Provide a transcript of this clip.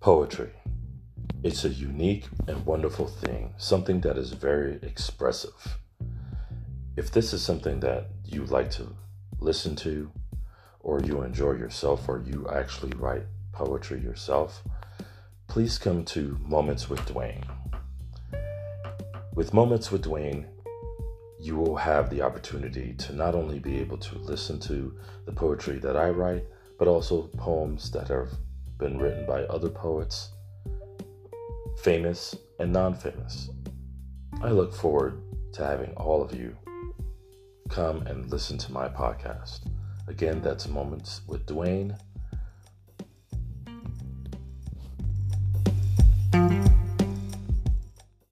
Poetry. It's a unique and wonderful thing, something that is very expressive. If this is something that you like to listen to, or you enjoy yourself, or you actually write poetry yourself, please come to Moments with Dwayne. With Moments with Dwayne, you will have the opportunity to not only be able to listen to the poetry that I write, but also poems that are been written by other poets, famous and non-famous. I look forward to having all of you come and listen to my podcast. Again, that's Moments with Dwayne.